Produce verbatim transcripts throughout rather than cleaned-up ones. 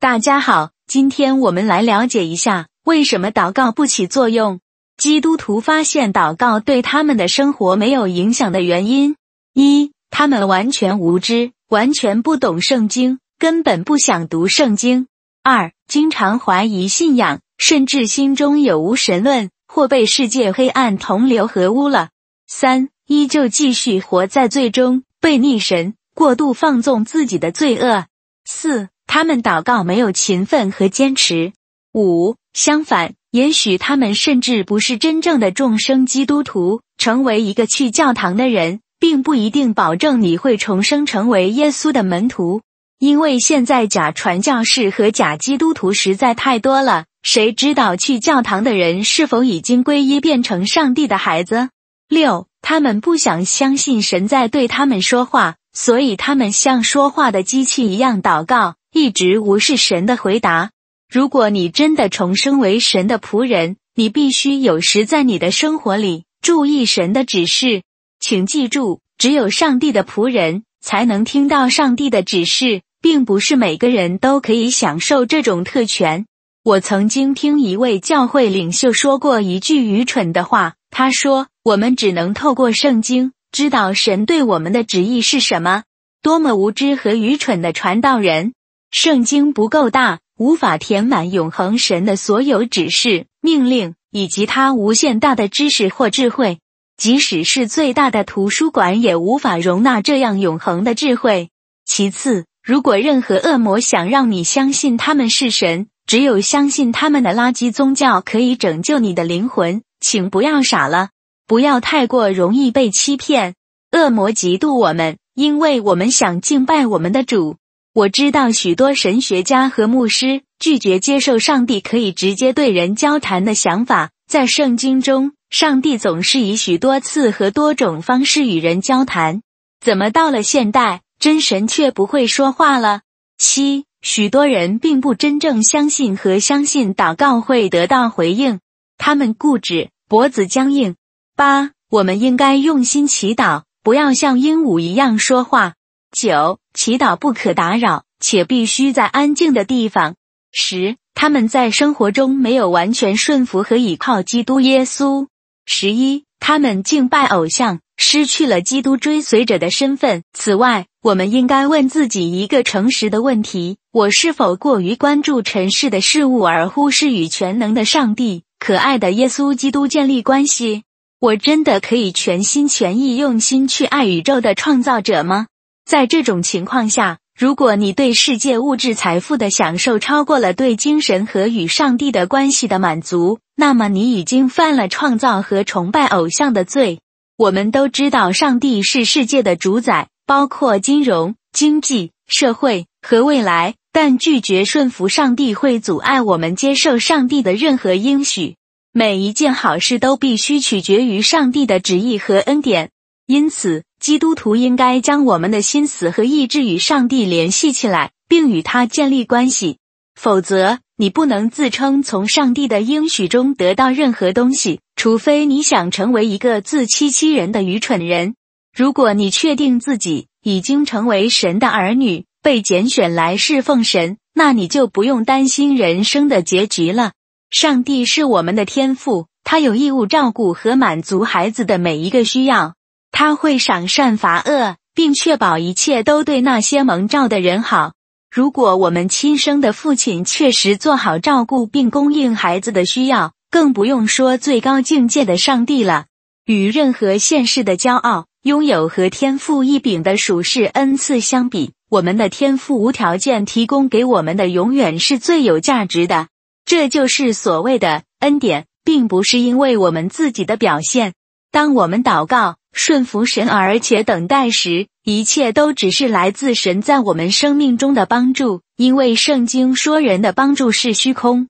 大家好，今天我们来了解一下为什么祷告不起作用。基督徒发现祷告对他们的生活没有影响的原因：一、他们完全无知，完全不懂圣经，根本不想读圣经；二、经常怀疑信仰，甚至心中有无神论，或被世界黑暗同流合污了；三、依旧继续活在罪中，被逆神，过度放纵自己的罪恶；四、他们祷告没有勤奋和坚持。五、相反，也许他们甚至不是真正的众生基督徒，成为一个去教堂的人，并不一定保证你会重生成为耶稣的门徒。因为现在假传教士和假基督徒实在太多了，谁知道去教堂的人是否已经皈依变成上帝的孩子？六、他们不想相信神在对他们说话，所以他们像说话的机器一样祷告，一直无视神的回答。如果你真的重生为神的仆人，你必须有时在你的生活里注意神的指示。请记住，只有上帝的仆人才能听到上帝的指示，并不是每个人都可以享受这种特权。我曾经听一位教会领袖说过一句愚蠢的话，他说，我们只能透过圣经知道神对我们的旨意是什么。多么无知和愚蠢的传道人！圣经不够大，无法填满永恒神的所有指示、命令，以及他无限大的知识或智慧。即使是最大的图书馆也无法容纳这样永恒的智慧。其次，如果任何恶魔想让你相信他们是神，只有相信他们的垃圾宗教可以拯救你的灵魂，请不要傻了，不要太过容易被欺骗。恶魔嫉妒我们，因为我们想敬拜我们的主。我知道许多神学家和牧师拒绝接受上帝可以直接对人交谈的想法。在圣经中，上帝总是以许多次和多种方式与人交谈。怎么到了现代，真神却不会说话了？七、许多人并不真正相信和相信祷告会得到回应，他们固执，脖子僵硬。八、我们应该用心祈祷，不要像鹦鹉一样说话。九、祈祷不可打扰，且必须在安静的地方。十、他们在生活中没有完全顺服和倚靠基督耶稣。十一、他们敬拜偶像，失去了基督追随者的身份。此外，我们应该问自己一个诚实的问题：我是否过于关注尘世的事物，而忽视与全能的上帝、可爱的耶稣基督建立关系？我真的可以全心全意用心去爱宇宙的创造者吗？在这种情况下，如果你对世界物质财富的享受超过了对精神和与上帝的关系的满足，那么你已经犯了创造和崇拜偶像的罪。我们都知道上帝是世界的主宰，包括金融、经济、社会和未来，但拒绝顺服上帝会阻碍我们接受上帝的任何应许。每一件好事都必须取决于上帝的旨意和恩典。因此，基督徒应该将我们的心思和意志与上帝联系起来，并与他建立关系。否则，你不能自称从上帝的应许中得到任何东西，除非你想成为一个自欺欺人的愚蠢人。如果你确定自己已经成为神的儿女，被拣选来侍奉神，那你就不用担心人生的结局了。上帝是我们的天父，他有义务照顾和满足孩子的每一个需要。他会赏善罚恶，并确保一切都对那些蒙召的人好。如果我们亲生的父亲确实做好照顾并供应孩子的需要，更不用说最高境界的上帝了。与任何现世的骄傲、拥有和天赋异禀的属世恩赐相比，我们的天赋无条件提供给我们的永远是最有价值的。这就是所谓的恩典，并不是因为我们自己的表现。当我们祷告、顺服神而且等待时，一切都只是来自神在我们生命中的帮助，因为圣经说人的帮助是虚空。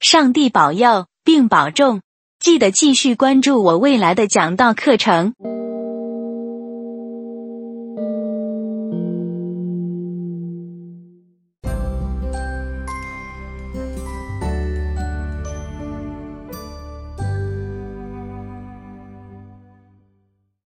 上帝保佑并保重，记得继续关注我未来的讲道课程。